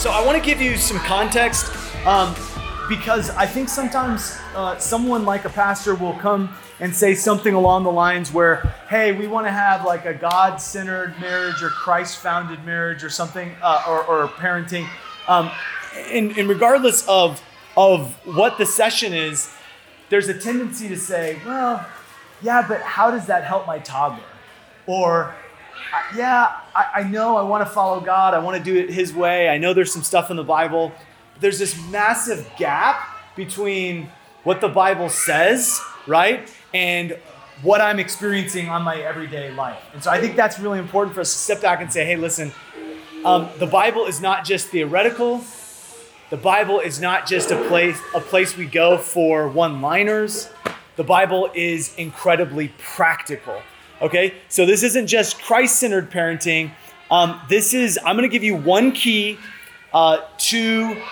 So I want to give you some context because I think sometimes someone like a pastor will come and say something along the lines where, hey, we want to have like a God-centered marriage or Christ-founded marriage or something, or parenting. And regardless of what the session is, there's a tendency to say, well, yeah, but how does that help my toddler? Or, yeah, I know I want to follow God. I want to do it His way. I know there's some stuff in the Bible. There's this massive gap between what the Bible says, right, and what I'm experiencing on my everyday life. And so I think that's really important for us to step back and say, hey, listen, the Bible is not just theoretical. The Bible is not just a place we go for one-liners. The Bible is incredibly practical, okay? So this isn't just Christ-centered parenting. I'm going to give you one key to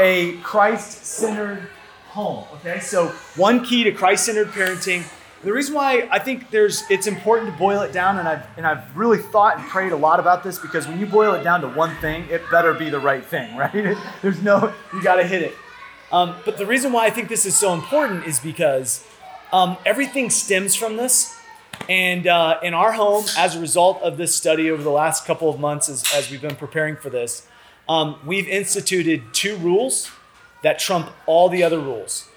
a Christ-centered home, okay? So one key to Christ-centered parenting. The reason why I think it's important to boil it down, and I've really thought and prayed a lot about this, because when you boil it down to one thing, it better be the right thing, right? You got to hit it. But the reason why I think this is so important is because everything stems from this. And in our home, as a result of this study over the last couple of months, as we've been preparing for this, we've instituted two rules that trump all the other rules.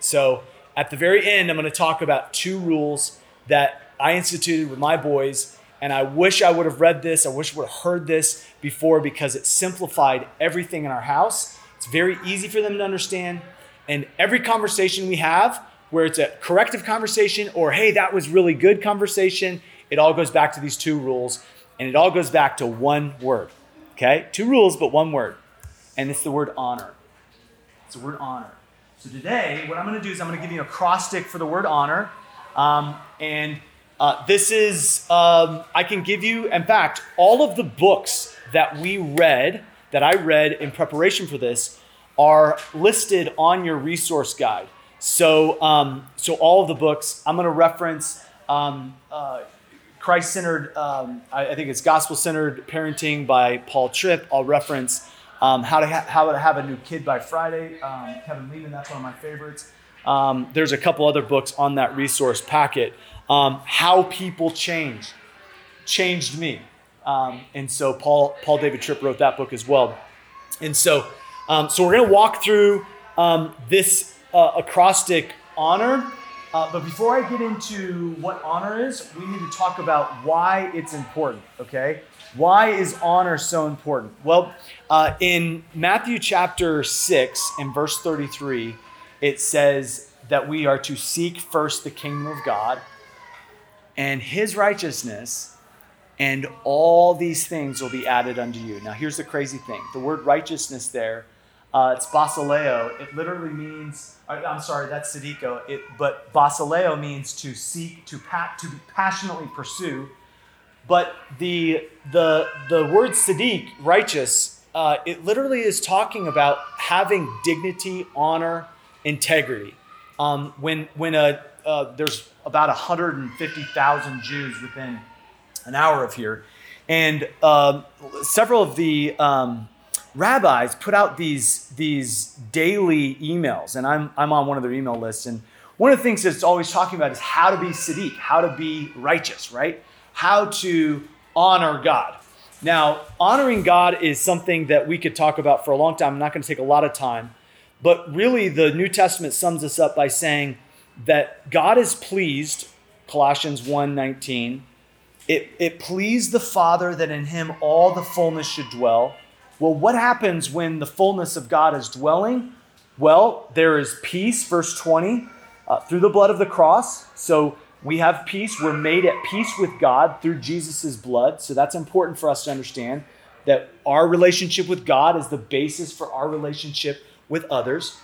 So at the very end, I'm going to talk about two rules that I instituted with my boys, and I wish I would have read this. I wish I would have heard this before, because it simplified everything in our house. It's very easy for them to understand. And every conversation we have, where it's a corrective conversation or, hey, that was really good conversation, it all goes back to these two rules, and it all goes back to one word, okay? Two rules, but one word, and it's the word honor. It's the word honor. So today, what I'm going to do is I'm going to give you an acrostic for the word honor. I can give you, in fact, all of the books that I read in preparation for this are listed on your resource guide. So all of the books, I'm going to reference Christ-centered, I think it's Gospel-Centered Parenting by Paul Tripp. I'll reference How to Have a New Kid by Friday, Kevin Leman, that's one of my favorites. There's a couple other books on that resource packet. How People Change, changed me. And so Paul David Tripp wrote that book as well. And so, so we're going to walk through this acrostic honor. But before I get into what honor is, we need to talk about why it's important, okay? Why is honor so important? Well, in Matthew chapter 6 and verse 33, it says that we are to seek first the kingdom of God and His righteousness, and all these things will be added unto you. Now, here's the crazy thing. The word righteousness there, it's basileo. It literally means, that's sadiko. But basileo means to seek, to passionately pursue. But the word tzaddik, righteous, it literally is talking about having dignity, honor, integrity. When there's about 150,000 Jews within an hour of here, and several of the rabbis put out these daily emails, and I'm on one of their email lists. And one of the things that it's always talking about is how to be tzaddik, how to be righteous, right? How to honor God. Now, honoring God is something that we could talk about for a long time. I'm not going to take a lot of time, but really the New Testament sums this up by saying that God is pleased, Colossians 1:19, it pleased the Father that in Him all the fullness should dwell. Well, what happens when the fullness of God is dwelling? Well, there is peace, verse 20, through the blood of the cross. So we have peace. We're made at peace with God through Jesus' blood. So that's important for us to understand, that our relationship with God is the basis for our relationship with others.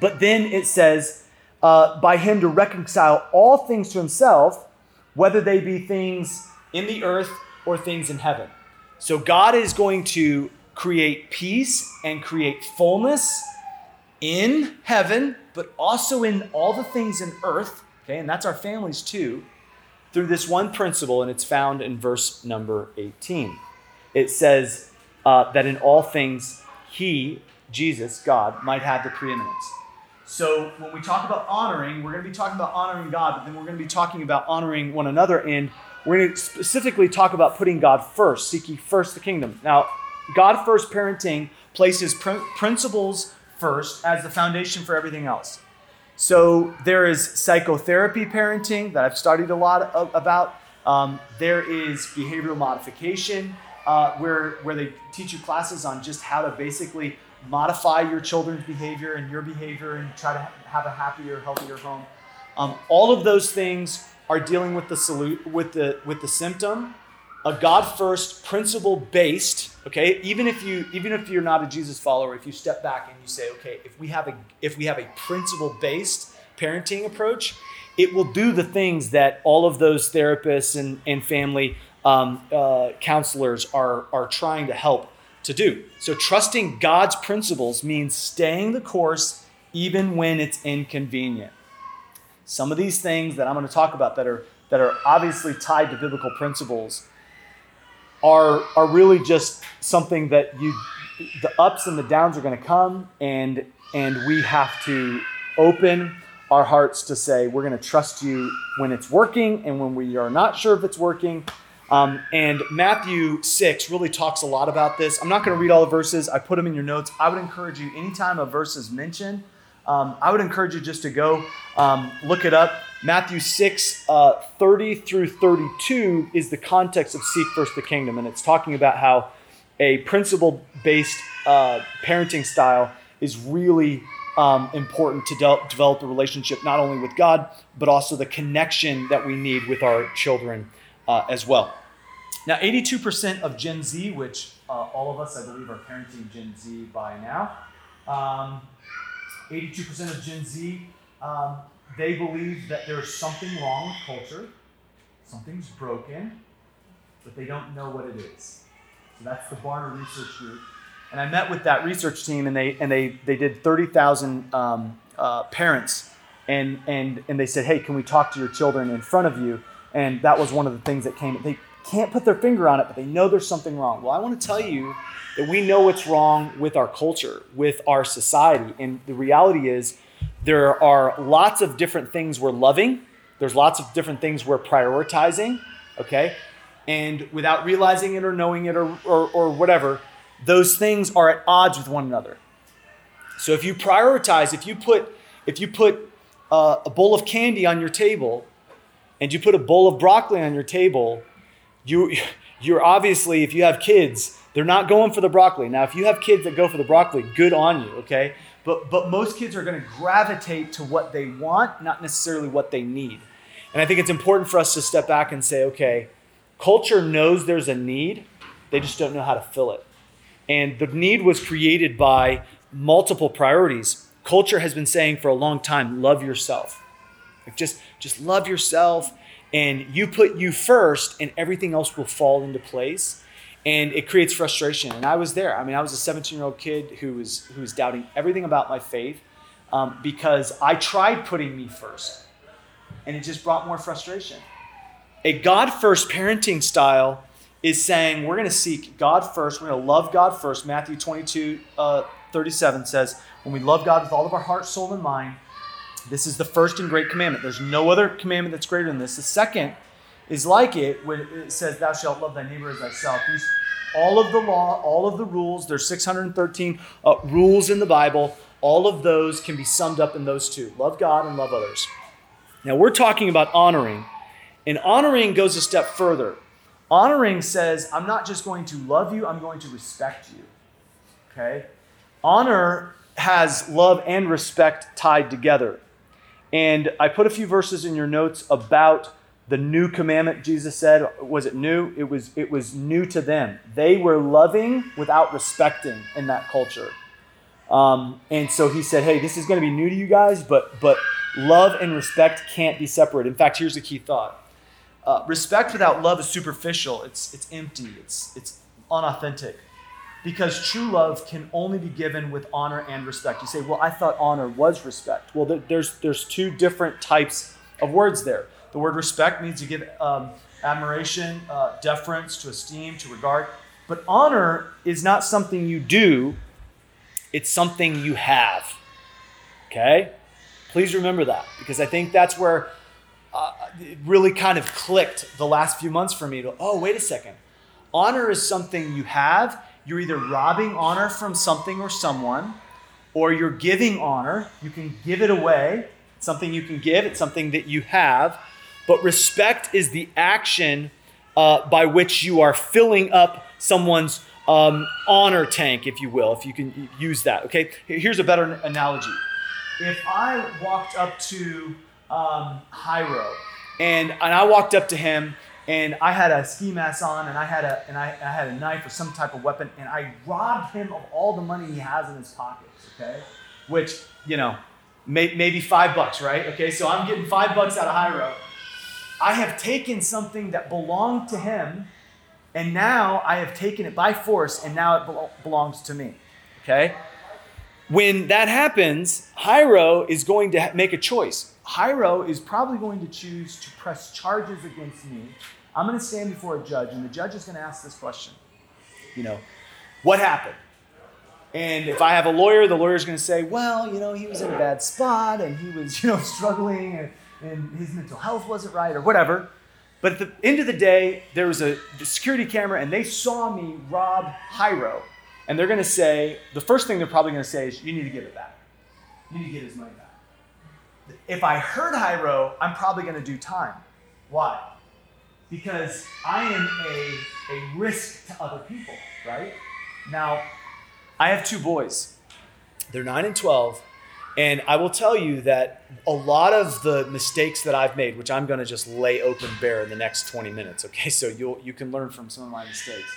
But then it says, by Him to reconcile all things to Himself, whether they be things in the earth or things in heaven. So God is going to create peace and create fullness in heaven, but also in all the things in earth. Okay, and that's our families too, through this one principle, and it's found in verse number 18. It says that in all things he, Jesus, God, might have the preeminence. So when we talk about honoring, we're going to be talking about honoring God, but then we're going to be talking about honoring one another, and we're going to specifically talk about putting God first, seeking first the kingdom. Now, God first parenting places principles first as the foundation for everything else. So there is psychotherapy parenting that I've studied a lot about. There is behavioral modification, where they teach you classes on just how to basically modify your children's behavior and your behavior and try to have a happier, healthier home. All of those things are dealing with the symptom. A God-first, principle-based, okay? Even if you're not a Jesus follower, if you step back and you say, okay, if we have a principle-based parenting approach, it will do the things that all of those therapists and family counselors are trying to help to do. So trusting God's principles means staying the course even when it's inconvenient. Some of these things that I'm going to talk about that are obviously tied to biblical principles are really just something that the ups and the downs are going to come, and we have to open our hearts to say, we're going to trust you when it's working and when we are not sure if it's working. And Matthew 6 really talks a lot about this. I'm not going to read all the verses. I put them in your notes. I would encourage you, anytime a verse is mentioned, I would encourage you just to go look it up. Matthew 6, 30 through 32 is the context of seek first the kingdom. And it's talking about how a principle-based parenting style is really important to develop the relationship not only with God, but also the connection that we need with our children as well. Now, 82% of Gen Z, which all of us, I believe, are parenting Gen Z by now. 82% of Gen Z, they believe that there's something wrong with culture, something's broken, but they don't know what it is. So that's the Barna Research Group. And I met with that research team, and they did 30,000 parents, and they said, hey, can we talk to your children in front of you? And that was one of the things that came. They can't put their finger on it, but they know there's something wrong. Well, I want to tell you that we know what's wrong with our culture, with our society. And the reality is there are lots of different things we're loving. There's lots of different things we're prioritizing, okay? And without realizing it or knowing it or whatever, those things are at odds with one another. So if you prioritize, if you put a bowl of candy on your table and you put a bowl of broccoli on your table, you're obviously, if you have kids, they're not going for the broccoli. Now, if you have kids that go for the broccoli, good on you, okay? But most kids are going to gravitate to what they want, not necessarily what they need. And I think it's important for us to step back and say, okay, culture knows there's a need. They just don't know how to fill it. And the need was created by multiple priorities. Culture has been saying for a long time, love yourself. Like just love yourself, and you put you first and everything else will fall into place. And it creates frustration. And I was there. I mean, I was a 17-year-old kid who was doubting everything about my faith because I tried putting me first. And it just brought more frustration. A God-first parenting style is saying we're going to seek God first. We're going to love God first. Matthew 22, 37 says, when we love God with all of our heart, soul, and mind, this is the first and great commandment. There's no other commandment that's greater than this. The second is like it when it says, thou shalt love thy neighbor as thyself. These, all of the law, all of the rules, there's 613 rules in the Bible. All of those can be summed up in those two, love God and love others. Now we're talking about honoring, and honoring goes a step further. Honoring says, I'm not just going to love you, I'm going to respect you, okay? Honor has love and respect tied together. And I put a few verses in your notes about the new commandment. Jesus said, was it new? It was new to them. They were loving without respecting in that culture. And so he said, hey, this is going to be new to you guys, but love and respect can't be separate. In fact, here's the key thought. Respect without love is superficial. It's empty. It's unauthentic. Because true love can only be given with honor and respect. You say, well, I thought honor was respect. Well, there's two different types of words there. The word respect means to give admiration, deference, to esteem, to regard. But honor is not something you do. It's something you have. Okay? Please remember that, because I think that's where it really kind of clicked the last few months for me to, oh, wait a second. Honor is something you have. You're either robbing honor from something or someone, or you're giving honor. You can give it away. It's something you can give. It's something that you have. But respect is the action by which you are filling up someone's honor tank, if you will, if you can use that. Okay, here's a better analogy. If I walked up to Jairo and I walked up to him and I had a ski mask on and I had a knife or some type of weapon and I robbed him of all the money he has in his pockets, okay? Which, you know, maybe $5, right? Okay, so I'm getting $5 out of Jairo. I have taken something that belonged to him, and now I have taken it by force, and now it belongs to me, okay? When that happens, Jairo is going to make a choice. Jairo is probably going to choose to press charges against me. I'm going to stand before a judge, and the judge is going to ask this question. You know, what happened? And if I have a lawyer, the lawyer's going to say, well, you know, he was in a bad spot, and he was, you know, struggling, and his mental health wasn't right or whatever. But at the end of the day, there was a security camera, and they saw me rob Jairo. And they're going to say, the first thing they're probably going to say is, you need to give it back. You need to get his money back. If I hurt Jairo, I'm probably going to do time. Why? Because I am a risk to other people, right? Now, I have two boys. They're 9 and 12. And I will tell you that a lot of the mistakes that I've made, which I'm going to just lay open bare in the next 20 minutes, okay? So you can learn from some of my mistakes.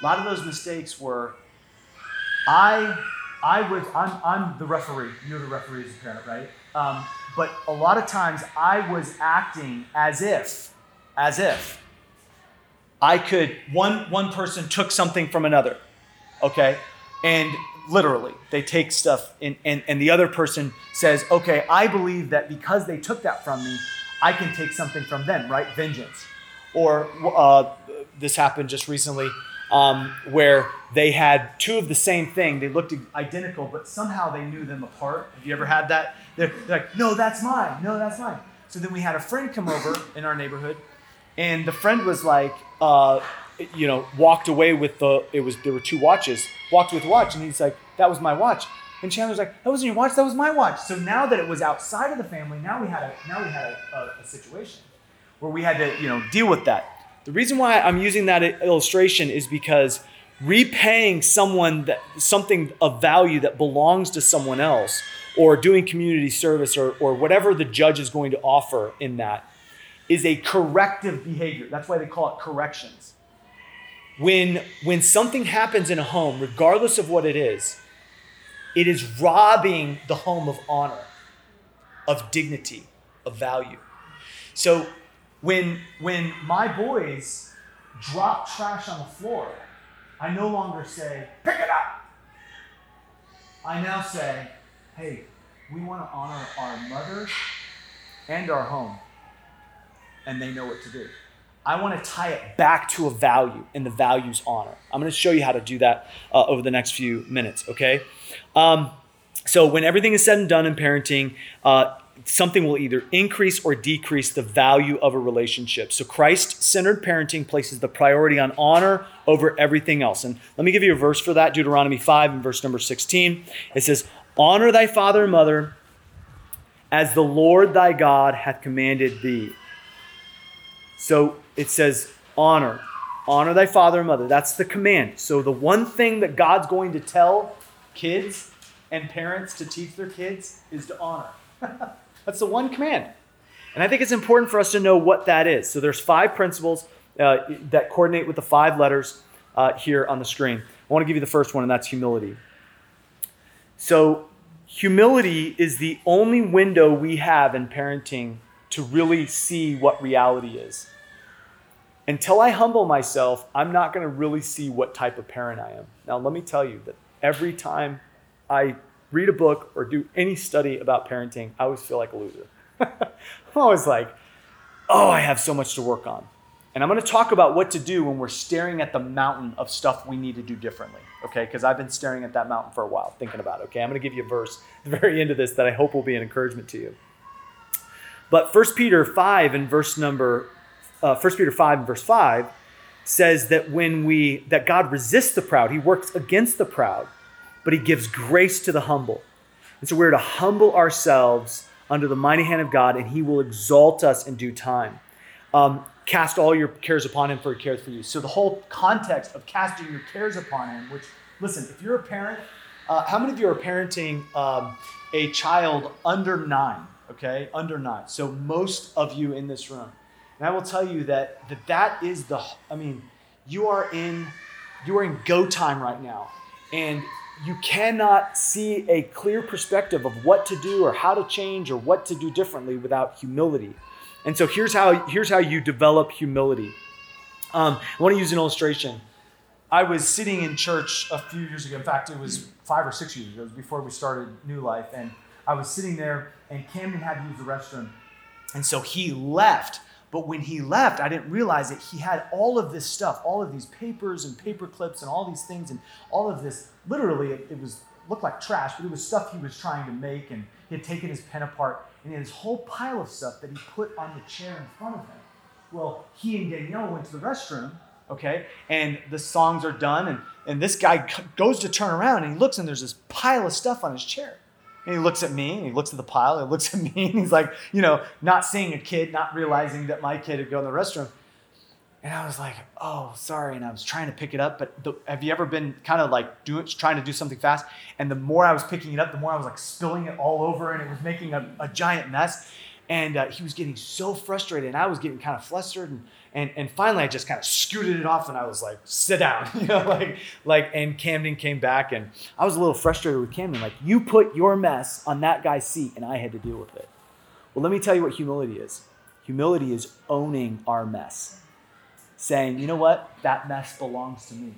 A lot of those mistakes were, I'm the referee. You're the referee as a parent, right? But a lot of times I was acting as if I could. One person took something from another, okay? And literally, they take stuff and the other person says, okay, I believe that because they took that from me, I can take something from them, right? Vengeance. Or this happened just recently where they had two of the same thing. They looked identical, but somehow they knew them apart. Have you ever had that? They're like, no, that's mine. No, that's mine. So then we had a friend come over in our neighborhood, and the friend was like, you know, walked away with there were two watches, walked with a watch. And he's like, that was my watch. And Chandler's like, that wasn't your watch. That was my watch. So now that it was outside of the family, now we had a situation where we had to, you know, deal with that. The reason why I'm using that illustration is because repaying someone something of value that belongs to someone else, or doing community service or whatever the judge is going to offer in that, is a corrective behavior. That's why they call it corrections. When something happens in a home, regardless of what it is robbing the home of honor, of dignity, of value. So when my boys drop trash on the floor, I no longer say, pick it up. I now say, hey, we want to honor our mother and our home. And they know what to do. I want to tie it back to a value, and the value's honor. I'm going to show you how to do that over the next few minutes, okay? So when everything is said and done in parenting, something will either increase or decrease the value of a relationship. So Christ-centered parenting places the priority on honor over everything else. And let me give you a verse for that, Deuteronomy 5 and verse number 16. It says, honor thy father and mother as the Lord thy God hath commanded thee. So it says, honor thy father and mother. That's the command. So the one thing that God's going to tell kids and parents to teach their kids is to honor. That's the one command. And I think it's important for us to know what that is. So there's 5 principles that coordinate with the 5 letters here on the screen. I want to give you the first one, and that's humility. So humility is the only window we have in parenting to really see what reality is. Until I humble myself, I'm not going to really see what type of parent I am. Now, let me tell you that every time I read a book or do any study about parenting, I always feel like a loser. I'm always like, oh, I have so much to work on. And I'm going to talk about what to do when we're staring at the mountain of stuff we need to do differently, okay? Because I've been staring at that mountain for a while, thinking about it, okay? I'm going to give you a verse at the very end of this that I hope will be an encouragement to you. But 1 Peter 5 and verse 5 says that that God resists the proud, he works against the proud, but he gives grace to the humble. And so we're to humble ourselves under the mighty hand of God, and he will exalt us in due time. Cast all your cares upon him, for he cares for you. So the whole context of casting your cares upon him, which, listen, if you're a parent, how many of you are parenting a child under 9, okay? Under 9. So most of you in this room. And I will tell you that is you are in go time right now. And you cannot see a clear perspective of what to do or how to change or what to do differently without humility. And so here's how you develop humility. I want to use an illustration. I was sitting in church a few years ago. In fact, it was 5 or 6 years ago. It was before we started New Life. And I was sitting there, and Camden had to use the restroom. And so he left. But when he left, I didn't realize that he had all of this stuff, all of these papers and paper clips and all these things and all of this. Literally, it looked like trash, but it was stuff he was trying to make. And he had taken his pen apart. And he had this whole pile of stuff that he put on the chair in front of him. Well, he and Danielle went to the restroom, okay, and the songs are done. And this guy goes to turn around, and he looks, and there's this pile of stuff on his chair. And he looks at me, and he looks at the pile, and he looks at me, and he's like, not seeing a kid, not realizing that my kid had gone to the restroom. And I was like, oh, sorry. And I was trying to pick it up. But have you ever been kind of like trying to do something fast? And the more I was picking it up, the more I was like spilling it all over. And it was making a giant mess. And he was getting so frustrated. And I was getting kind of flustered. And finally, I just kind of scooted it off. And I was like, sit down. And Camden came back. And I was a little frustrated with Camden. Like, you put your mess on that guy's seat, and I had to deal with it. Well, let me tell you what humility is. Humility is owning our mess. Saying, you know what, that mess belongs to me.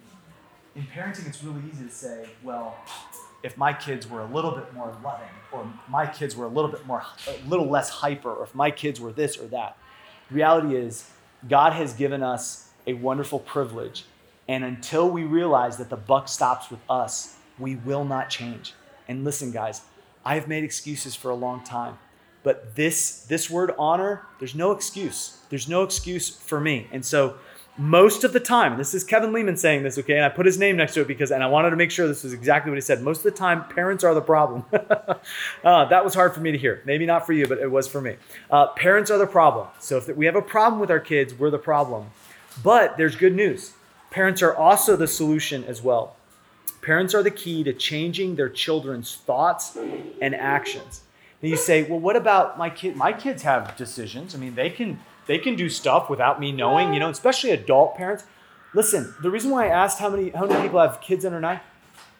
In parenting, it's really easy to say, well, if my kids were a little bit more loving, or my kids were a little less hyper, or if my kids were this or that. The reality is, God has given us a wonderful privilege, and until we realize that the buck stops with us, we will not change. And listen, guys, I've made excuses for a long time, but this word honor, there's no excuse. There's no excuse for me. And so, most of the time, this is Kevin Leman saying this, okay? And I put his name next to it because I wanted to make sure this was exactly what he said. Most of the time, parents are the problem. That was hard for me to hear. Maybe not for you, but it was for me. Parents are the problem. So if we have a problem with our kids, we're the problem. But there's good news. Parents are also the solution as well. Parents are the key to changing their children's thoughts and actions. And you say, well, what about my kid? My kids have decisions. I mean, they can do stuff without me knowing, especially adult parents. Listen, the reason why I asked how many people have kids under 9,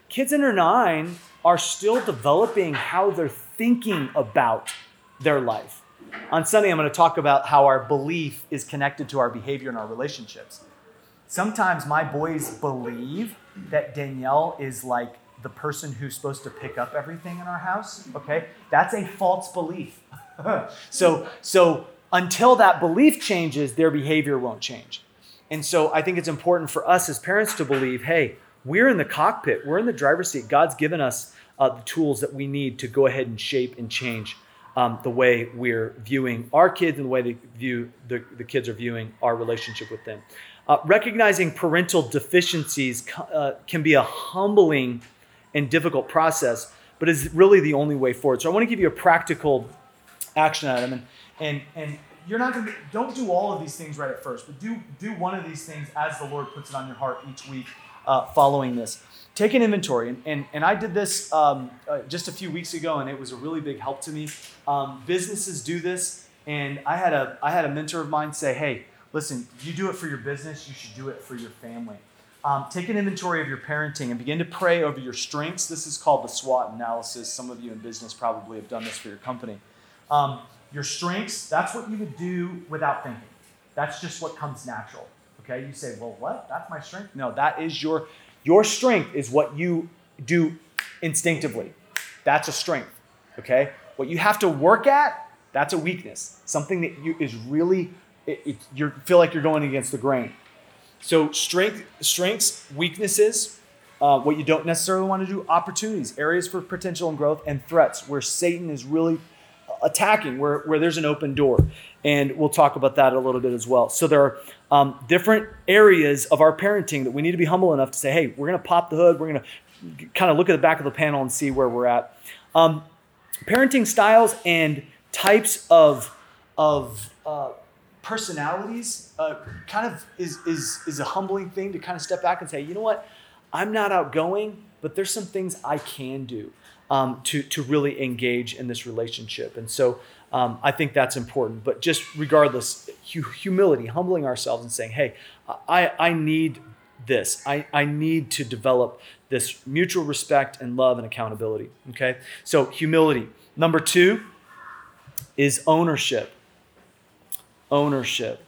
kids under 9 are still developing how they're thinking about their life. On Sunday, I'm going to talk about how our belief is connected to our behavior and our relationships. Sometimes my boys believe that Danielle is like the person who's supposed to pick up everything in our house, okay? That's a false belief. So until that belief changes, their behavior won't change. And so I think it's important for us as parents to believe, hey, we're in the cockpit, we're in the driver's seat. God's given us the tools that we need to go ahead and shape and change the way we're viewing our kids and the way they view the kids are viewing our relationship with them. Recognizing parental deficiencies can be a humbling and difficult process, but is really the only way forward. So I want to give you a practical action item. And you're not going to don't do all of these things right at first, but do one of these things as the Lord puts it on your heart each week following this. Take an inventory, and I did this just a few weeks ago, and it was a really big help to me. Businesses do this, and I had a mentor of mine say, hey, listen, you do it for your business, you should do it for your family. Take an inventory of your parenting and begin to pray over your strengths. This is called the SWOT analysis. Some of you in business probably have done this for your company. Your strengths, that's what you would do without thinking. That's just what comes natural, okay? You say, well, what? That's my strength? No, that is your strength is what you do instinctively. That's a strength, okay? What you have to work at, that's a weakness. Something that is really you feel like you're going against the grain. So strengths, weaknesses, what you don't necessarily want to do, opportunities, areas for potential and growth, and threats where Satan is really attacking, where there's an open door. And we'll talk about that a little bit as well. So there are different areas of our parenting that we need to be humble enough to say, hey, we're going to pop the hood. We're going to kind of look at the back of the panel and see where we're at. Parenting styles and types of personalities kind of is a humbling thing to kind of step back and say, you know what, I'm not outgoing, but there's some things I can do to really engage in this relationship. And so I think that's important. But just regardless, humility, humbling ourselves and saying, hey, I need this. I need to develop this mutual respect and love and accountability. Okay, so humility. Number 2 is ownership. Ownership.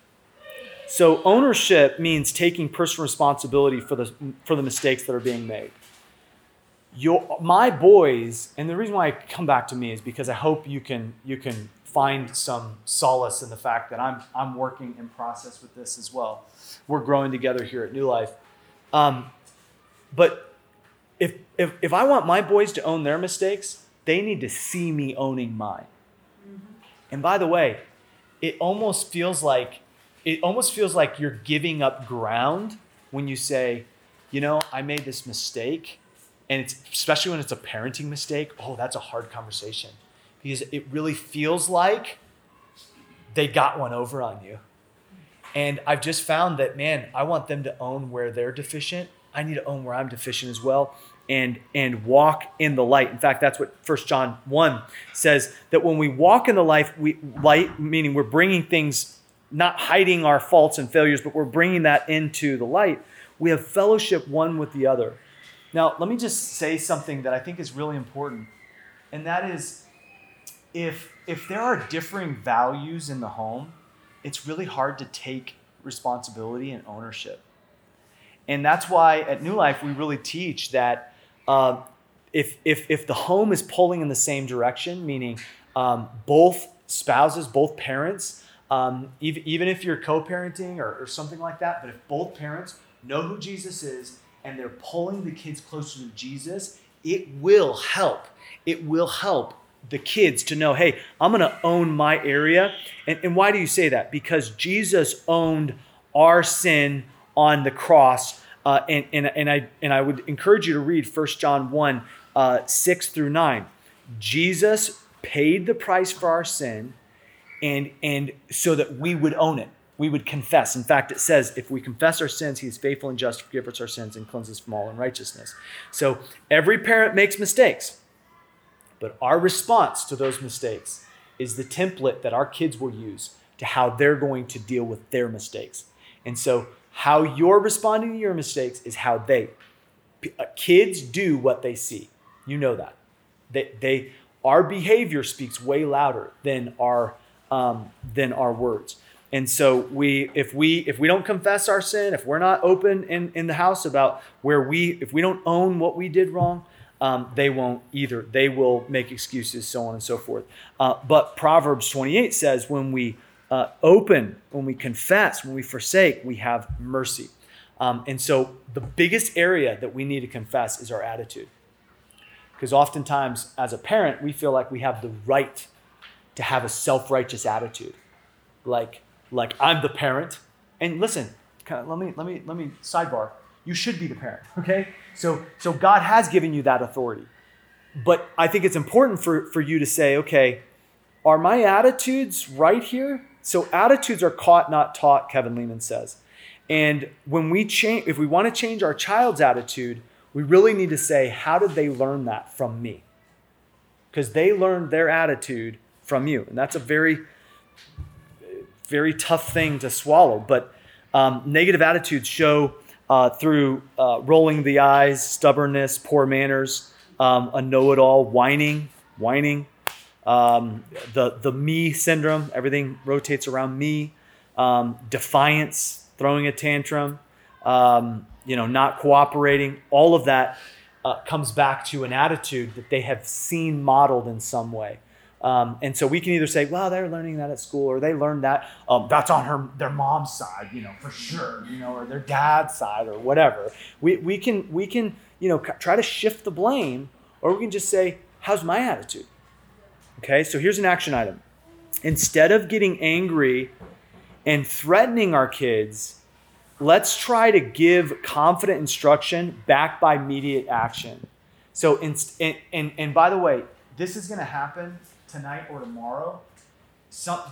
So ownership means taking personal responsibility for the mistakes that are being made. My boys, and the reason why I come back to me is because I hope you can find some solace in the fact that I'm working in process with this as well. We're growing together here at New Life. But if I want my boys to own their mistakes, they need to see me owning mine. Mm-hmm. And by the way, it almost feels like you're giving up ground when you say, you know, I made this mistake. And it's, especially when it's a parenting mistake, oh, that's a hard conversation. Because it really feels like they got one over on you. And I've just found that, man, I want them to own where they're deficient. I need to own where I'm deficient as well and walk in the light. In fact, that's what 1 John 1 says, that when we walk in the light, meaning we're bringing things, not hiding our faults and failures, but we're bringing that into the light, we have fellowship one with the other. Now, let me just say something that I think is really important, and that is if there are differing values in the home, it's really hard to take responsibility and ownership. And that's why at New Life, we really teach that if the home is pulling in the same direction, meaning both spouses, both parents, even if you're co-parenting or something like that, but if both parents know who Jesus is and they're pulling the kids closer to Jesus, it will help. It will help the kids to know, hey, I'm going to own my area. And why do you say that? Because Jesus owned our sin on the cross. And I would encourage you to read 1 John 1, 6 through 9. Jesus paid the price for our sin and so that we would own it. We would confess. In fact, it says, if we confess our sins, he is faithful and just to forgive us our sins and cleanse us from all unrighteousness. So every parent makes mistakes. But our response to those mistakes is the template that our kids will use to how they're going to deal with their mistakes. And so how you're responding to your mistakes is how kids do what they see. You know that. Our behavior speaks way louder than our words. And so if we don't confess our sin, if we're not open in the house about if we don't own what we did wrong, they won't either. They will make excuses, so on and so forth. But Proverbs 28 says, when we open, when we confess, when we forsake, we have mercy. And so the biggest area that we need to confess is our attitude. Because oftentimes as a parent, we feel like we have the right to have a self-righteous attitude. Like I'm the parent. And listen, let me sidebar. You should be the parent, okay? So God has given you that authority. But I think it's important for you to say, okay, are my attitudes right here? So attitudes are caught, not taught, Kevin Leman says. And when we change, if we want to change our child's attitude, we really need to say, how did they learn that from me? Because they learned their attitude from you. And that's a very, very tough thing to swallow. But negative attitudes show through rolling the eyes, stubbornness, poor manners, a know-it-all, whining, the me syndrome, everything rotates around me, defiance, throwing a tantrum, not cooperating. All of that comes back to an attitude that they have seen modeled in some way. And so we can either say, well, they're learning that at school, or they learned that, that's on their mom's side, for sure, or their dad's side or whatever. We can try to shift the blame, or we can just say, how's my attitude? Okay, so here's an action item. Instead of getting angry and threatening our kids, let's try to give confident instruction backed by immediate action. So, and by the way, this is going to happen tonight or tomorrow.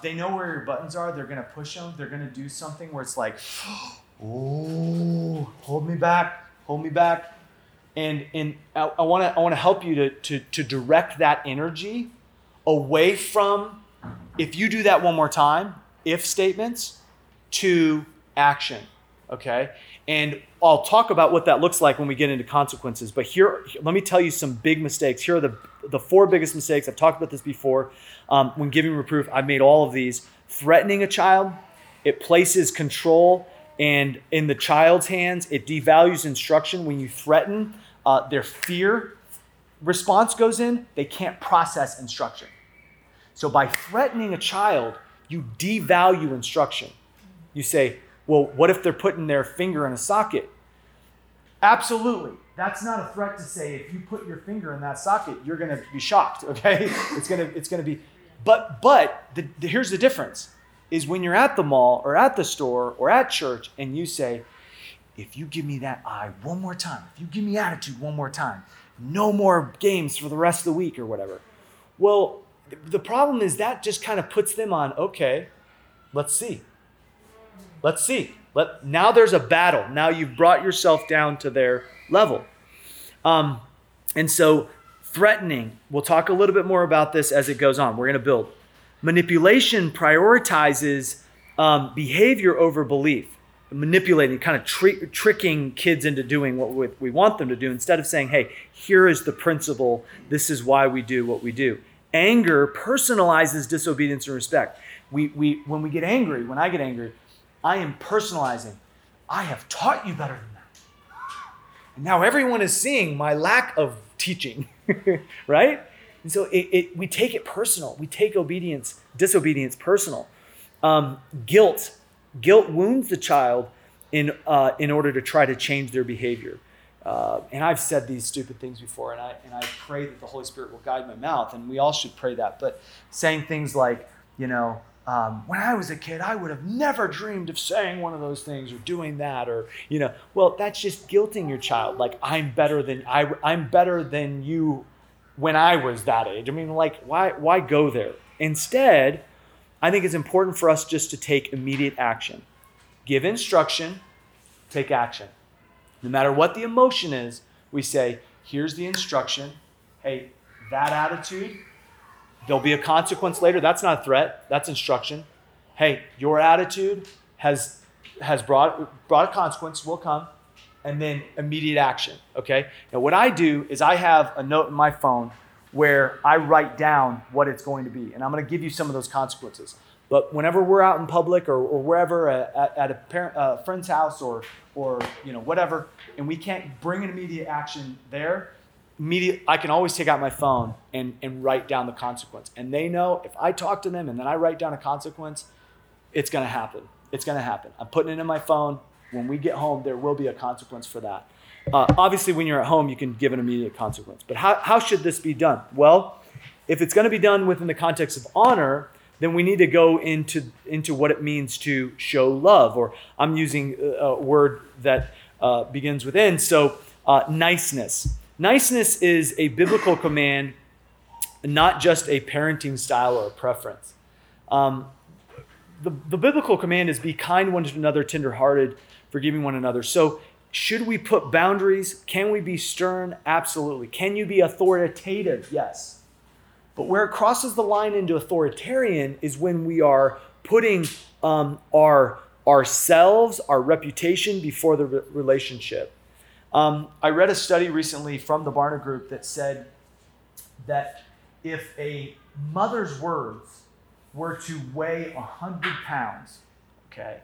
They know where your buttons are. They're going to push them. They're going to do something where it's like, oh, hold me back. And I want to help you to direct that energy away from, if you do that one more time, if statements, to action. Okay? And I'll talk about what that looks like when we get into consequences. But here, let me tell you some big mistakes. Here are the four biggest mistakes. I've talked about this before. When giving reproof, I've made all of these. Threatening a child, it places control and in the child's hands. It devalues instruction. When you threaten, their fear response goes in. They can't process instruction. So by threatening a child, you devalue instruction. You say, well, what if they're putting their finger in a socket? Absolutely. That's not a threat to say, if you put your finger in that socket, you're going to be shocked, okay? It's going to be, but here's the difference, is when you're at the mall or at the store or at church and you say, if you give me that eye one more time, if you give me attitude one more time, no more games for the rest of the week or whatever. Well, the problem is that just kind of puts them on, okay, let's see. Now there's a battle. Now you've brought yourself down to their level. And so threatening, we'll talk a little bit more about this as it goes on. We're going to build. Manipulation prioritizes behavior over belief. Manipulating, kind of tricking kids into doing what we want them to do instead of saying, hey, here is the principle. This is why we do what we do. Anger personalizes disobedience and respect. When we get angry, when I get angry, I am personalizing. I have taught you better than that. And now everyone is seeing my lack of teaching, right? And so we take it personal. We take disobedience personal. Guilt wounds the child in order to try to change their behavior. And I've said these stupid things before, and I pray that the Holy Spirit will guide my mouth, and we all should pray that. But saying things like, when I was a kid, I would have never dreamed of saying one of those things or doing that, or well, that's just guilting your child. Like, I'm better than you when I was that age. I mean, like, why go there? Instead, I think it's important for us just to take immediate action. Give instruction, take action. No matter what the emotion is, we say, here's the instruction. Hey, that attitude, there'll be a consequence later. That's not a threat. That's instruction. Hey, your attitude has brought a consequence, will come, and then immediate action, okay? Now, what I do is I have a note in my phone where I write down what it's going to be, and I'm going to give you some of those consequences. But whenever we're out in public or wherever at a friend's house or whatever, and we can't bring an immediate action there, I can always take out my phone and write down the consequence. And they know if I talk to them and then I write down a consequence, it's going to happen. I'm putting it in my phone. When we get home, there will be a consequence for that. Obviously, when you're at home, you can give an immediate consequence. But how should this be done? Well, if it's going to be done within the context of honor, then we need to go into what it means to show love. Or I'm using a word that begins with N, so niceness. Niceness is a biblical command, not just a parenting style or a preference. The biblical command is be kind one to another, tenderhearted, forgiving one another. So should we put boundaries? Can we be stern? Absolutely. Can you be authoritative? Yes. But where it crosses the line into authoritarian is when we are putting ourselves, our reputation before the relationship. I read a study recently from the Barna Group that said that if a mother's words were to weigh 100 pounds, okay,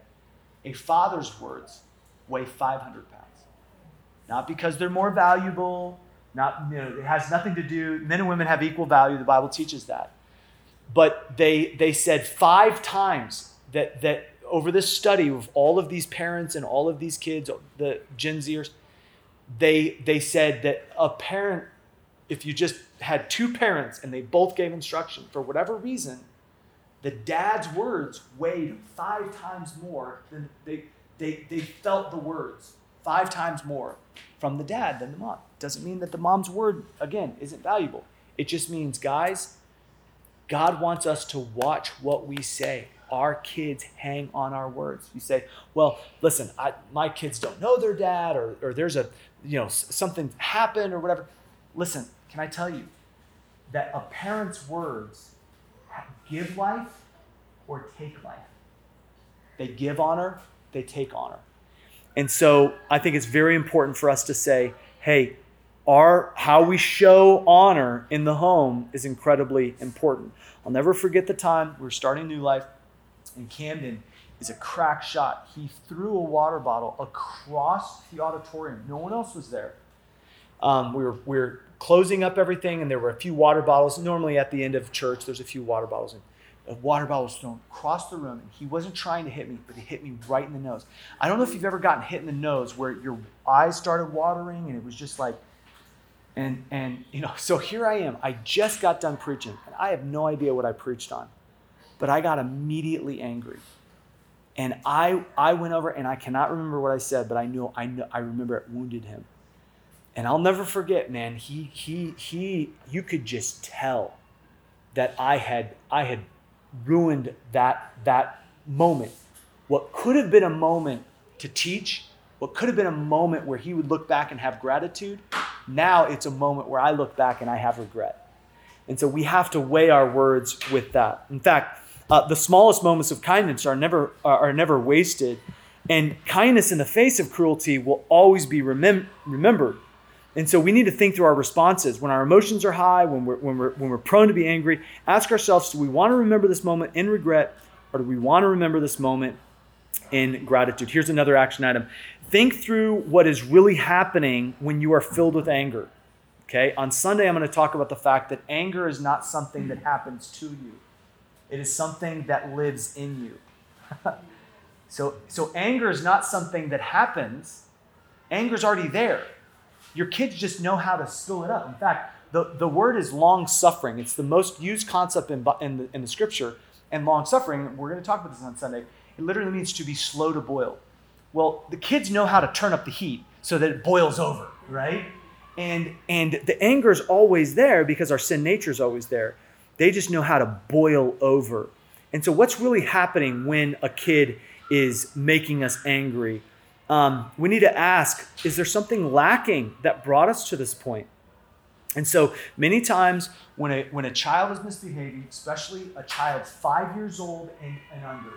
a father's words weigh 500 pounds. Not because they're more valuable. It has nothing to do. Men and women have equal value. The Bible teaches that. But they said 5 times that over this study of all of these parents and all of these kids, the Gen Zers, they said that a parent, if you just had 2 parents and they both gave instruction for whatever reason, the dad's words weighed 5 times more than they felt the words 5 times more from the dad than the mom. Doesn't mean that the mom's word, again, isn't valuable. It just means, guys, God wants us to watch what we say. Our kids hang on our words. You say, well, listen, my kids don't know their dad, or there's a, something happened or whatever. Listen, can I tell you that a parent's words give life or take life? They give honor, they take honor. And so I think it's very important for us to say, hey, how we show honor in the home is incredibly important. I'll never forget the time we were starting New Life, and Camden is a crack shot. He threw a water bottle across the auditorium. No one else was there. We were closing up everything, and there were a few water bottles. Normally at the end of church, there's a few water bottles. And a water bottle was thrown across the room, and he wasn't trying to hit me, but it hit me right in the nose. I don't know if you've ever gotten hit in the nose where your eyes started watering, and it was just like, so here I am. I just got done preaching, and I have no idea what I preached on, but I got immediately angry. And I went over, and I cannot remember what I said, but I remember it wounded him. And I'll never forget, man, he you could just tell that I had ruined that moment. What could have been a moment to teach, what could have been a moment where he would look back and have gratitude, now it's a moment where I look back and I have regret. And so we have to weigh our words with that. In fact, the smallest moments of kindness are never wasted, and kindness in the face of cruelty will always be remembered. And so we need to think through our responses. When our emotions are high, when we're prone to be angry, ask ourselves, do we want to remember this moment in regret, or do we want to remember this moment in gratitude? Here's another action item. Think through what is really happening when you are filled with anger. Okay? On Sunday, I'm going to talk about the fact that anger is not something that happens to you. It is something that lives in you. So anger is not something that happens. Anger is already there. Your kids just know how to spill it up. In fact, the word is long-suffering. It's the most used concept in the scripture. And long-suffering, we're going to talk about this on Sunday, it literally means to be slow to boil. Well, the kids know how to turn up the heat so that it boils over, right? And the anger is always there because our sin nature is always there. They just know how to boil over. And so what's really happening when a kid is making us angry? We need to ask, is there something lacking that brought us to this point? And so many times when a child is misbehaving, especially a child 5 years old and under,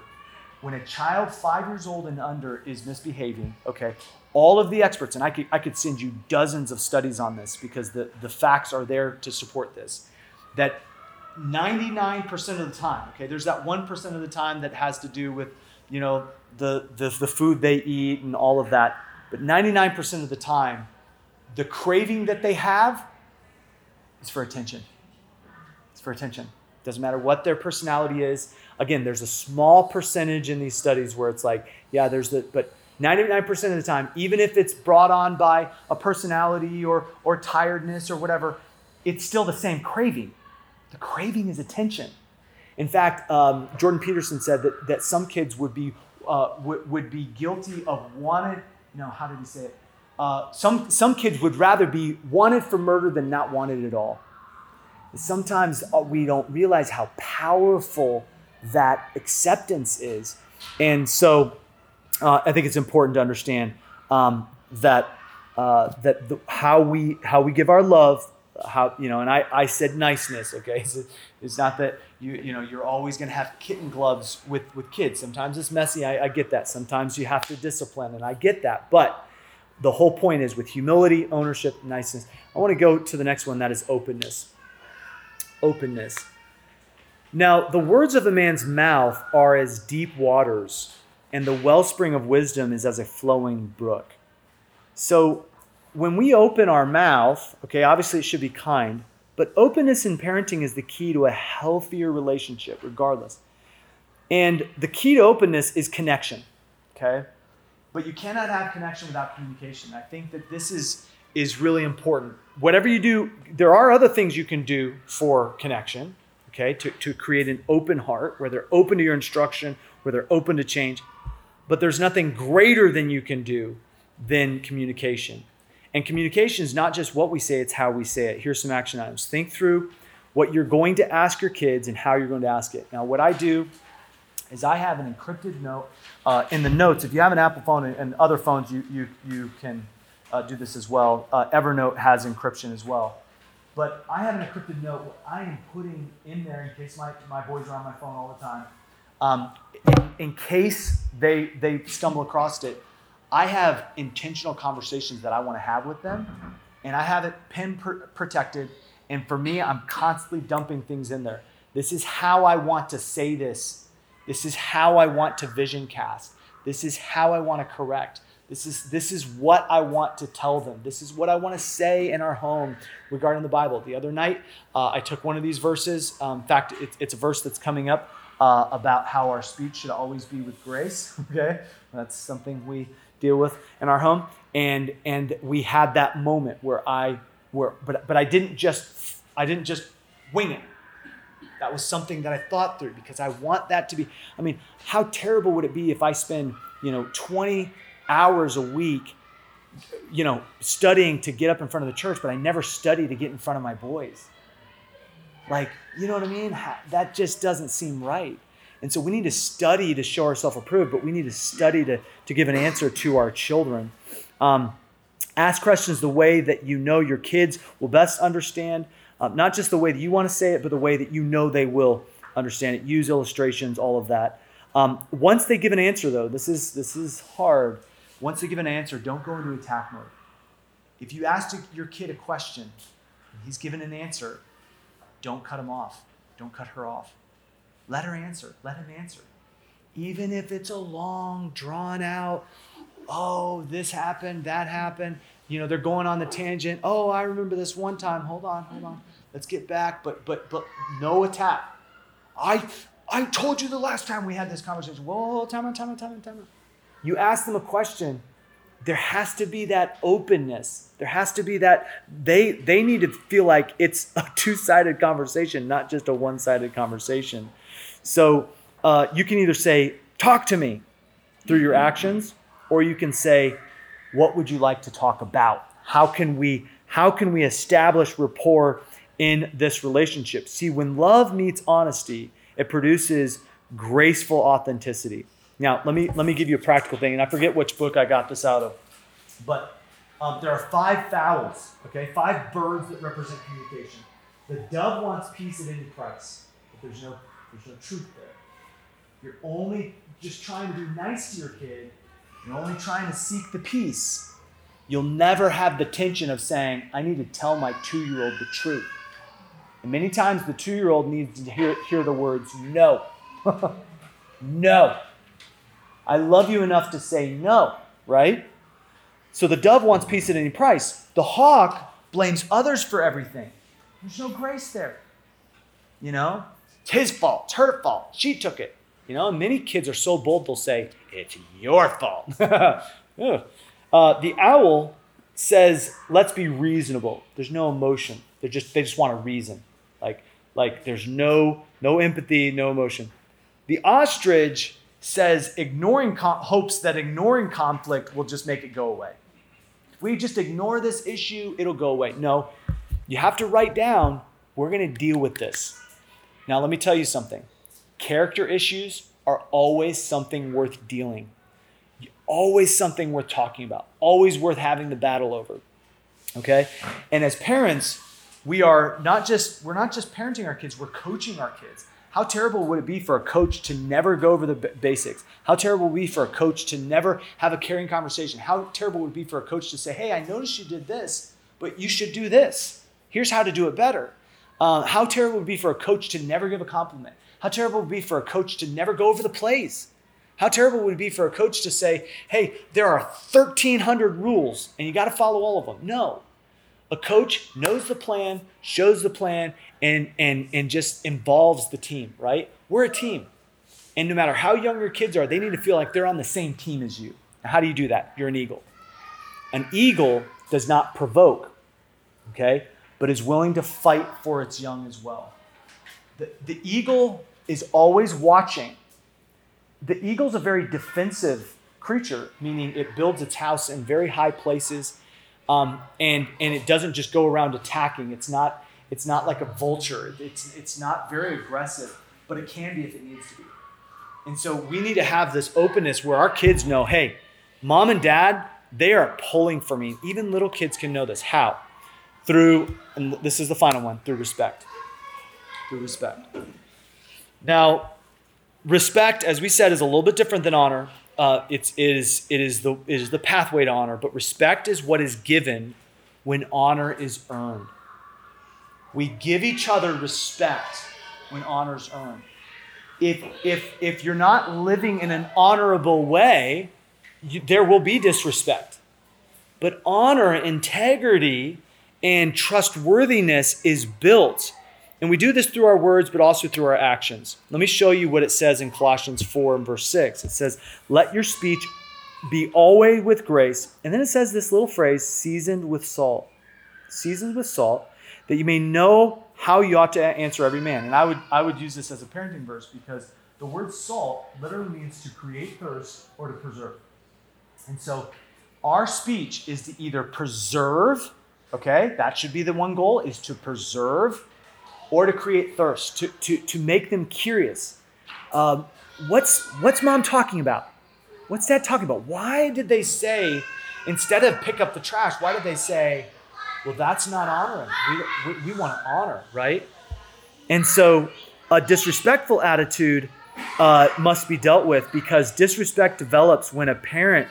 when a child 5 years old and under is misbehaving, okay, all of the experts, and I could send you dozens of studies on this because the facts are there to support this, that 99% of the time, okay, there's that 1% of the time that has to do with, the food they eat and all of that. But 99% of the time, the craving that they have is for attention. It's for attention. Doesn't matter what their personality is. Again, there's a small percentage in these studies where it's like, yeah, but 99% of the time, even if it's brought on by a personality or tiredness or whatever, it's still the same craving. The craving is attention. In fact, Jordan Peterson said that some kids would be guilty of some kids would rather be wanted for murder than not wanted at all. Sometimes we don't realize how powerful that acceptance is. And so I think it's important to understand how we give our love. And I said niceness, okay? It's not that you're always going to have kitten gloves with kids. Sometimes it's messy, I get that. Sometimes you have to discipline, and I get that. But the whole point is with humility, ownership, niceness. I want to go to the next one, that is openness. Openness. Now, the words of a man's mouth are as deep waters, and the wellspring of wisdom is as a flowing brook. So, when we open our mouth, okay, obviously it should be kind, But openness in parenting is the key to a healthier relationship, regardless. And the key to openness is connection, okay? But you cannot have connection without communication. I think that this is really important. Whatever you do, there are other things you can do for connection, okay, to create an open heart where they're open to your instruction, where they're open to change. But there's nothing greater than you can do than communication. And communication is not just what we say, it's how we say it. Here's some action items. Think through what you're going to ask your kids and how you're going to ask it. Now, what I do is I have an encrypted note in the notes. If you have an Apple phone and other phones, you can do this as well. Evernote has encryption as well. But I have an encrypted note what I am putting in there in case my boys are on my phone all the time. In case they stumble across it, I have intentional conversations that I want to have with them, and I have it protected. And for me, I'm constantly dumping things in there. This is how I want to say this. This is how I want to vision cast. This is how I want to correct. This is what I want to tell them. This is what I want to say in our home regarding the Bible. The other night, I took one of these verses. In fact, it's a verse that's coming up about how our speech should always be with grace. Okay, that's something we deal with in our home, and we had that moment but I didn't just wing it. That was something that I thought through, because I want that to be, I mean, how terrible would it be if I spend 20 hours a week studying to get up in front of the church, but I never study to get in front of my boys? Like, you know what I mean? That just doesn't seem right. And so we need to study to show ourselves approved, but we need to study to give an answer to our children. Ask questions the way that you know your kids will best understand, not just the way that you want to say it, but the way that you know they will understand it. Use illustrations, all of that. Once they give an answer, though, this is hard. Once they give an answer, don't go into attack mode. If you ask your kid a question and he's given an answer, don't cut him off. Don't cut her off. Let her answer. Let him answer. Even if it's a long, drawn out, oh, this happened, that happened. They're going on the tangent. Oh, I remember this one time. Hold on. Let's get back. But no attack. I told you the last time we had this conversation. Whoa, time out. You ask them a question. There has to be that openness. There has to be that they need to feel like it's a two-sided conversation, not just a one-sided conversation. So you can either say, talk to me through your actions, or you can say, what would you like to talk about? How can we establish rapport in this relationship? See, when love meets honesty, it produces graceful authenticity. Now, let me give you a practical thing, and I forget which book I got this out of, but there are 5 fowls, okay? 5 birds that represent communication. The dove wants peace at any price, but there's no truth there. You're only just trying to be nice to your kid. You're only trying to seek the peace. You'll never have the tension of saying, I need to tell my 2-year-old the truth. And many times the 2-year-old needs to hear the words, no. No. I love you enough to say no, right? So the dove wants peace at any price. The hawk blames others for everything. There's no grace there. It's his fault. It's her fault. She took it. Many kids are so bold, they'll say, it's your fault. The owl says, let's be reasonable. There's no emotion. They just want to reason. Like there's no empathy, no emotion. The ostrich says hopes that ignoring conflict will just make it go away. If we just ignore this issue, it'll go away. No, you have to write down, we're going to deal with this. Now, let me tell you something. Character issues are always something worth dealing. Always something worth talking about. Always worth having the battle over. Okay? And as parents, we're not just parenting our kids, we're coaching our kids. How terrible would it be for a coach to never go over the basics? How terrible would it be for a coach to never have a caring conversation? How terrible would it be for a coach to say, hey, I noticed you did this, but you should do this. Here's how to do it better. How terrible would it be for a coach to never give a compliment? How terrible would it be for a coach to never go over the plays? How terrible would it be for a coach to say, hey, there are 1,300 rules and you got to follow all of them? No. A coach knows the plan, shows the plan, and just involves the team, right? We're a team. And no matter how young your kids are, they need to feel like they're on the same team as you. Now, how do you do that? You're an eagle. An eagle does not provoke, okay? But is willing to fight for its young as well. The eagle is always watching. The eagle's a very defensive creature, meaning it builds its house in very high places, and it doesn't just go around attacking. It's not like a vulture. It's not very aggressive, but it can be if it needs to be. And so we need to have this openness where our kids know, hey, mom and dad, they are pulling for me. Even little kids can know this. How? Through, and this is the final one, through respect. Through respect. Now, respect, as we said, is a little bit different than honor. It is the pathway to honor, but respect is what is given when honor is earned. We give each other respect when honor is earned. If you're not living in an honorable way, there will be disrespect. But honor, integrity, and trustworthiness is built. And we do this through our words, but also through our actions. Let me show you what it says in Colossians 4 and verse 6. It says, let your speech be always with grace. And then it says this little phrase, seasoned with salt. Seasoned with salt, that you may know how you ought to answer every man. And I would use this as a parenting verse because the word salt literally means to create thirst or to preserve. And so our speech is to either preserve, okay, that should be the one goal, is to preserve, or to create thirst, to make them curious. What's mom talking about? What's dad talking about? Why did they say, instead of pick up the trash, why did they say, well, that's not honoring. We want to honor, right? And so a disrespectful attitude must be dealt with, because disrespect develops when a parent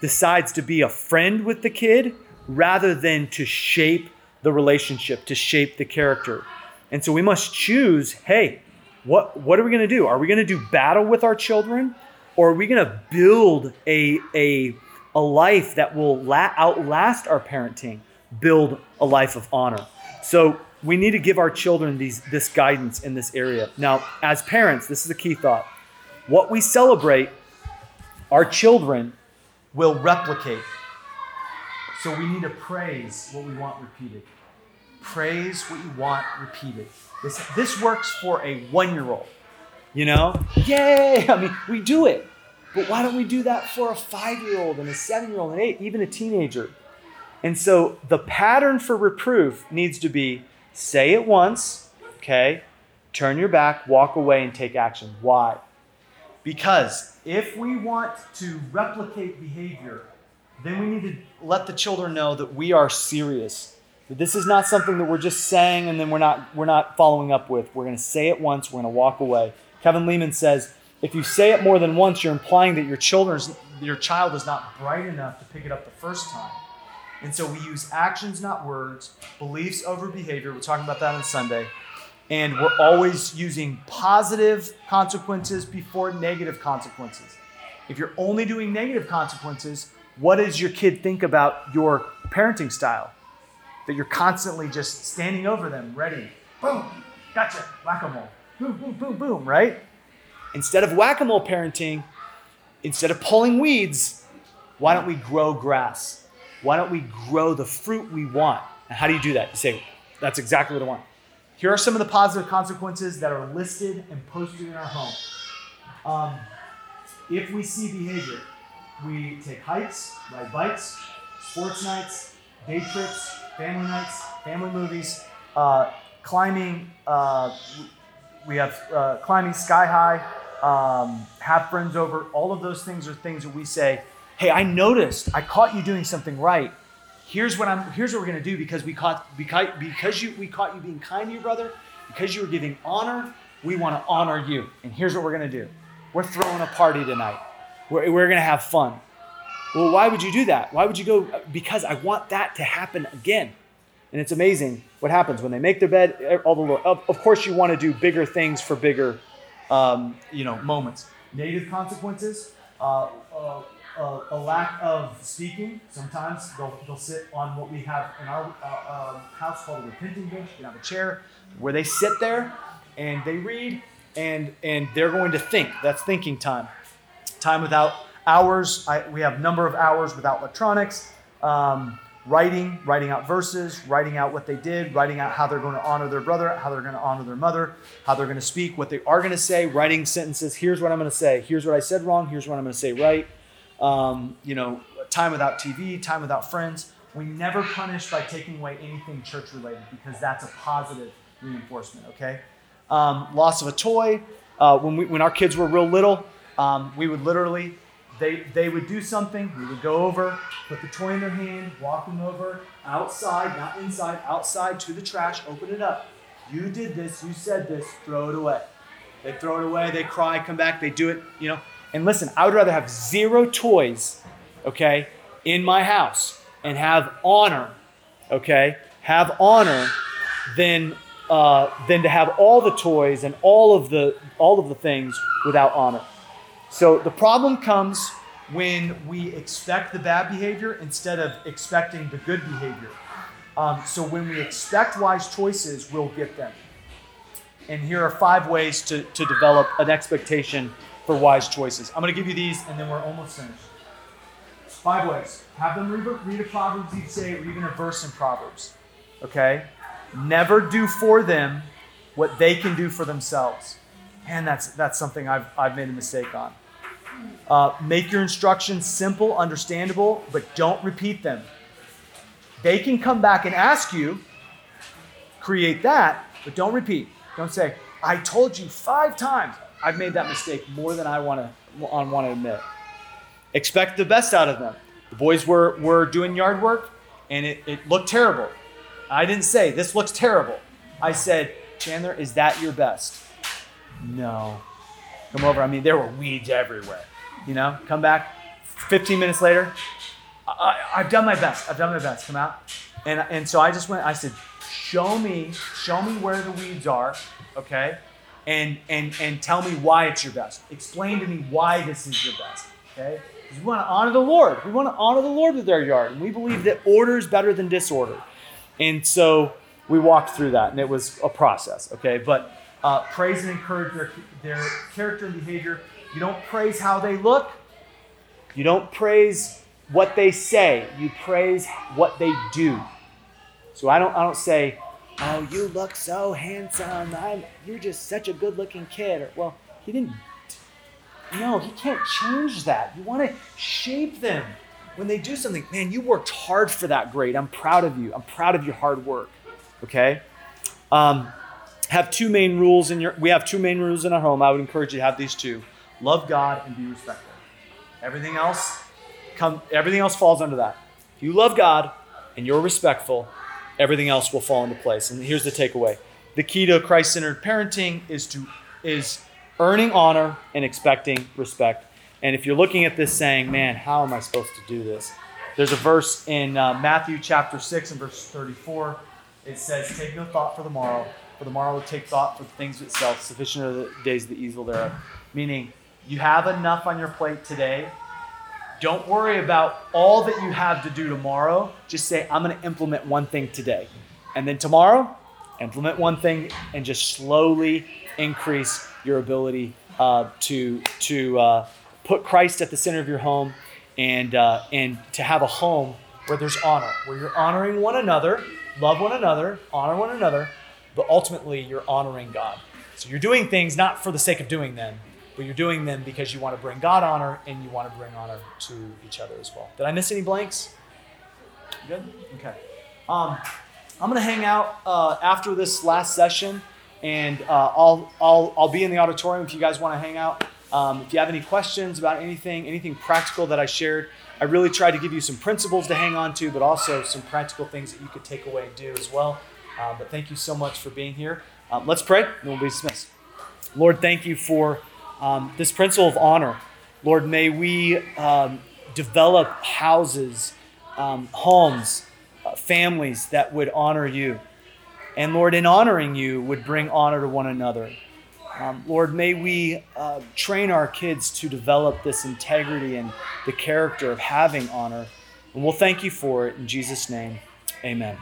decides to be a friend with the kid rather than to shape the relationship, to shape the character. And so we must choose, hey, what are we going to do? Are we going to do battle with our children? Or are we going to build a life that will outlast our parenting, build a life of honor? So we need to give our children this guidance in this area. Now, as parents, this is a key thought. What we celebrate, our children will replicate. So we need to praise what we want repeated. Praise what you want repeated. This works for a 1-year-old, you know? Yay! I mean, we do it. But why don't we do that for a 5-year-old and a 7-year-old and 8, even a teenager? And so the pattern for reproof needs to be say it once, okay? Turn your back, walk away, and take action. Why? Because if we want to replicate behavior, then we need to let the children know that we are serious. This is not something that we're just saying and then we're not following up with. We're going to say it once. We're going to walk away. Kevin Leman says, if you say it more than once, you're implying that your child is not bright enough to pick it up the first time. And so we use actions, not words, beliefs over behavior. We're talking about that on Sunday. And we're always using positive consequences before negative consequences. If you're only doing negative consequences, what does your kid think about your parenting style? That you're constantly just standing over them, ready. Boom, gotcha, whack-a-mole. Boom, boom, boom, boom, right? Instead of whack-a-mole parenting, instead of pulling weeds, why don't we grow grass? Why don't we grow the fruit we want? And how do you do that? You say, that's exactly what I want. Here are some of the positive consequences that are listed and posted in our home. If we see behavior, we take hikes, ride bikes, sports nights, day trips, family nights, family movies, climbing. We have climbing sky high, have friends over. All of those things are things that we say, hey, I noticed, I caught you doing something right. Here's what we're going to do, because we caught you being kind to your brother, because you were giving honor, we want to honor you. And here's what we're going to do. We're throwing a party tonight. We're going to have fun. Well, why would you do that? Why would you go? Because I want that to happen again. And it's amazing what happens when they make their bed. Of course, you want to do bigger things for bigger, moments. Negative consequences. a lack of speaking. Sometimes they'll sit on what we have in our house called a repenting bench. You have a chair where they sit there and they read and they're going to think. That's thinking time. Time without hours. We have a number of hours without electronics. Writing out verses, writing out what they did, writing out how they're going to honor their brother, how they're going to honor their mother, how they're going to speak, what they are going to say, writing sentences. Here's what I'm going to say. Here's what I said wrong. Here's what I'm going to say right. Time without TV, time without friends. We never punish by taking away anything church related because that's a positive reinforcement. Okay. Loss of a toy. When our kids were real little, we would literally, They would do something, we would go over, put the toy in their hand, walk them over, outside, not inside, outside to the trash, open it up. You did this, you said this, throw it away. They throw it away, they cry, come back, they do it, you know. And listen, I would rather have 0 toys, okay, in my house and have honor, okay, than to have all the toys and all of the things without honor. So the problem comes when we expect the bad behavior instead of expecting the good behavior. So when we expect wise choices, we'll get them. And here are 5 ways to develop an expectation for wise choices. I'm going to give you these and then we're almost finished. 5 ways. Have them read a Proverbs each day or even a verse in Proverbs. Okay? Never do for them what they can do for themselves. And that's something I've made a mistake on. Make your instructions simple, understandable, but don't repeat them. They can come back and ask you, create that, but don't repeat. Don't say, I told you 5 times. I've made that mistake more than I want to admit. Expect the best out of them. The boys were doing yard work, and it looked terrible. I didn't say, this looks terrible. I said, Chandler, is that your best? No. Come over. I mean, there were weeds everywhere. You know, come back 15 minutes later. I've done my best. I've done my best. Come out. And so I just went, I said, show me where the weeds are. Okay. And tell me why it's your best. Explain to me why this is your best. Okay. Because we want to honor the Lord. We want to honor the Lord with our yard. And we believe that order is better than disorder. And so we walked through that and it was a process. Okay. But praise and encourage their character and behavior. You don't praise how they look. You don't praise what they say. You praise what they do. So I don't say, oh, you look so handsome. You're just such a good-looking kid. Or, well, he didn't. No, he can't change that. You want to shape them. When they do something, man, you worked hard for that grade. I'm proud of you. I'm proud of your hard work. Okay? Have 2 main rules we have 2 main rules in our home. I would encourage you to have these 2. Love God and be respectful. Everything else falls under that. If you love God and you're respectful, everything else will fall into place. And here's the takeaway. The key to Christ-centered parenting is earning honor and expecting respect. And if you're looking at this saying, man, how am I supposed to do this? There's a verse in Matthew chapter 6 and verse 34. It says, take no thought for the morrow. For the morrow will take thought for the things of itself. Sufficient are the days of the evil thereof. Meaning, you have enough on your plate today. Don't worry about all that you have to do tomorrow. Just say, I'm going to implement one thing today. And then tomorrow, implement one thing and just slowly increase your ability to put Christ at the center of your home and to have a home where there's honor, where you're honoring one another, love one another, honor one another, but ultimately you're honoring God. So you're doing things not for the sake of doing them, but you're doing them because you want to bring God honor and you want to bring honor to each other as well. Did I miss any blanks? Good? Okay. I'm going to hang out after this last session, and I'll be in the auditorium if you guys want to hang out. If you have any questions about anything practical that I shared, I really tried to give you some principles to hang on to, but also some practical things that you could take away and do as well. But thank you so much for being here. Let's pray, and we'll be dismissed. Lord, thank you for this principle of honor. Lord, may we develop houses, homes, families that would honor you. And Lord, in honoring you would bring honor to one another. Lord, may we train our kids to develop this integrity and the character of having honor. And we'll thank you for it in Jesus' name. Amen.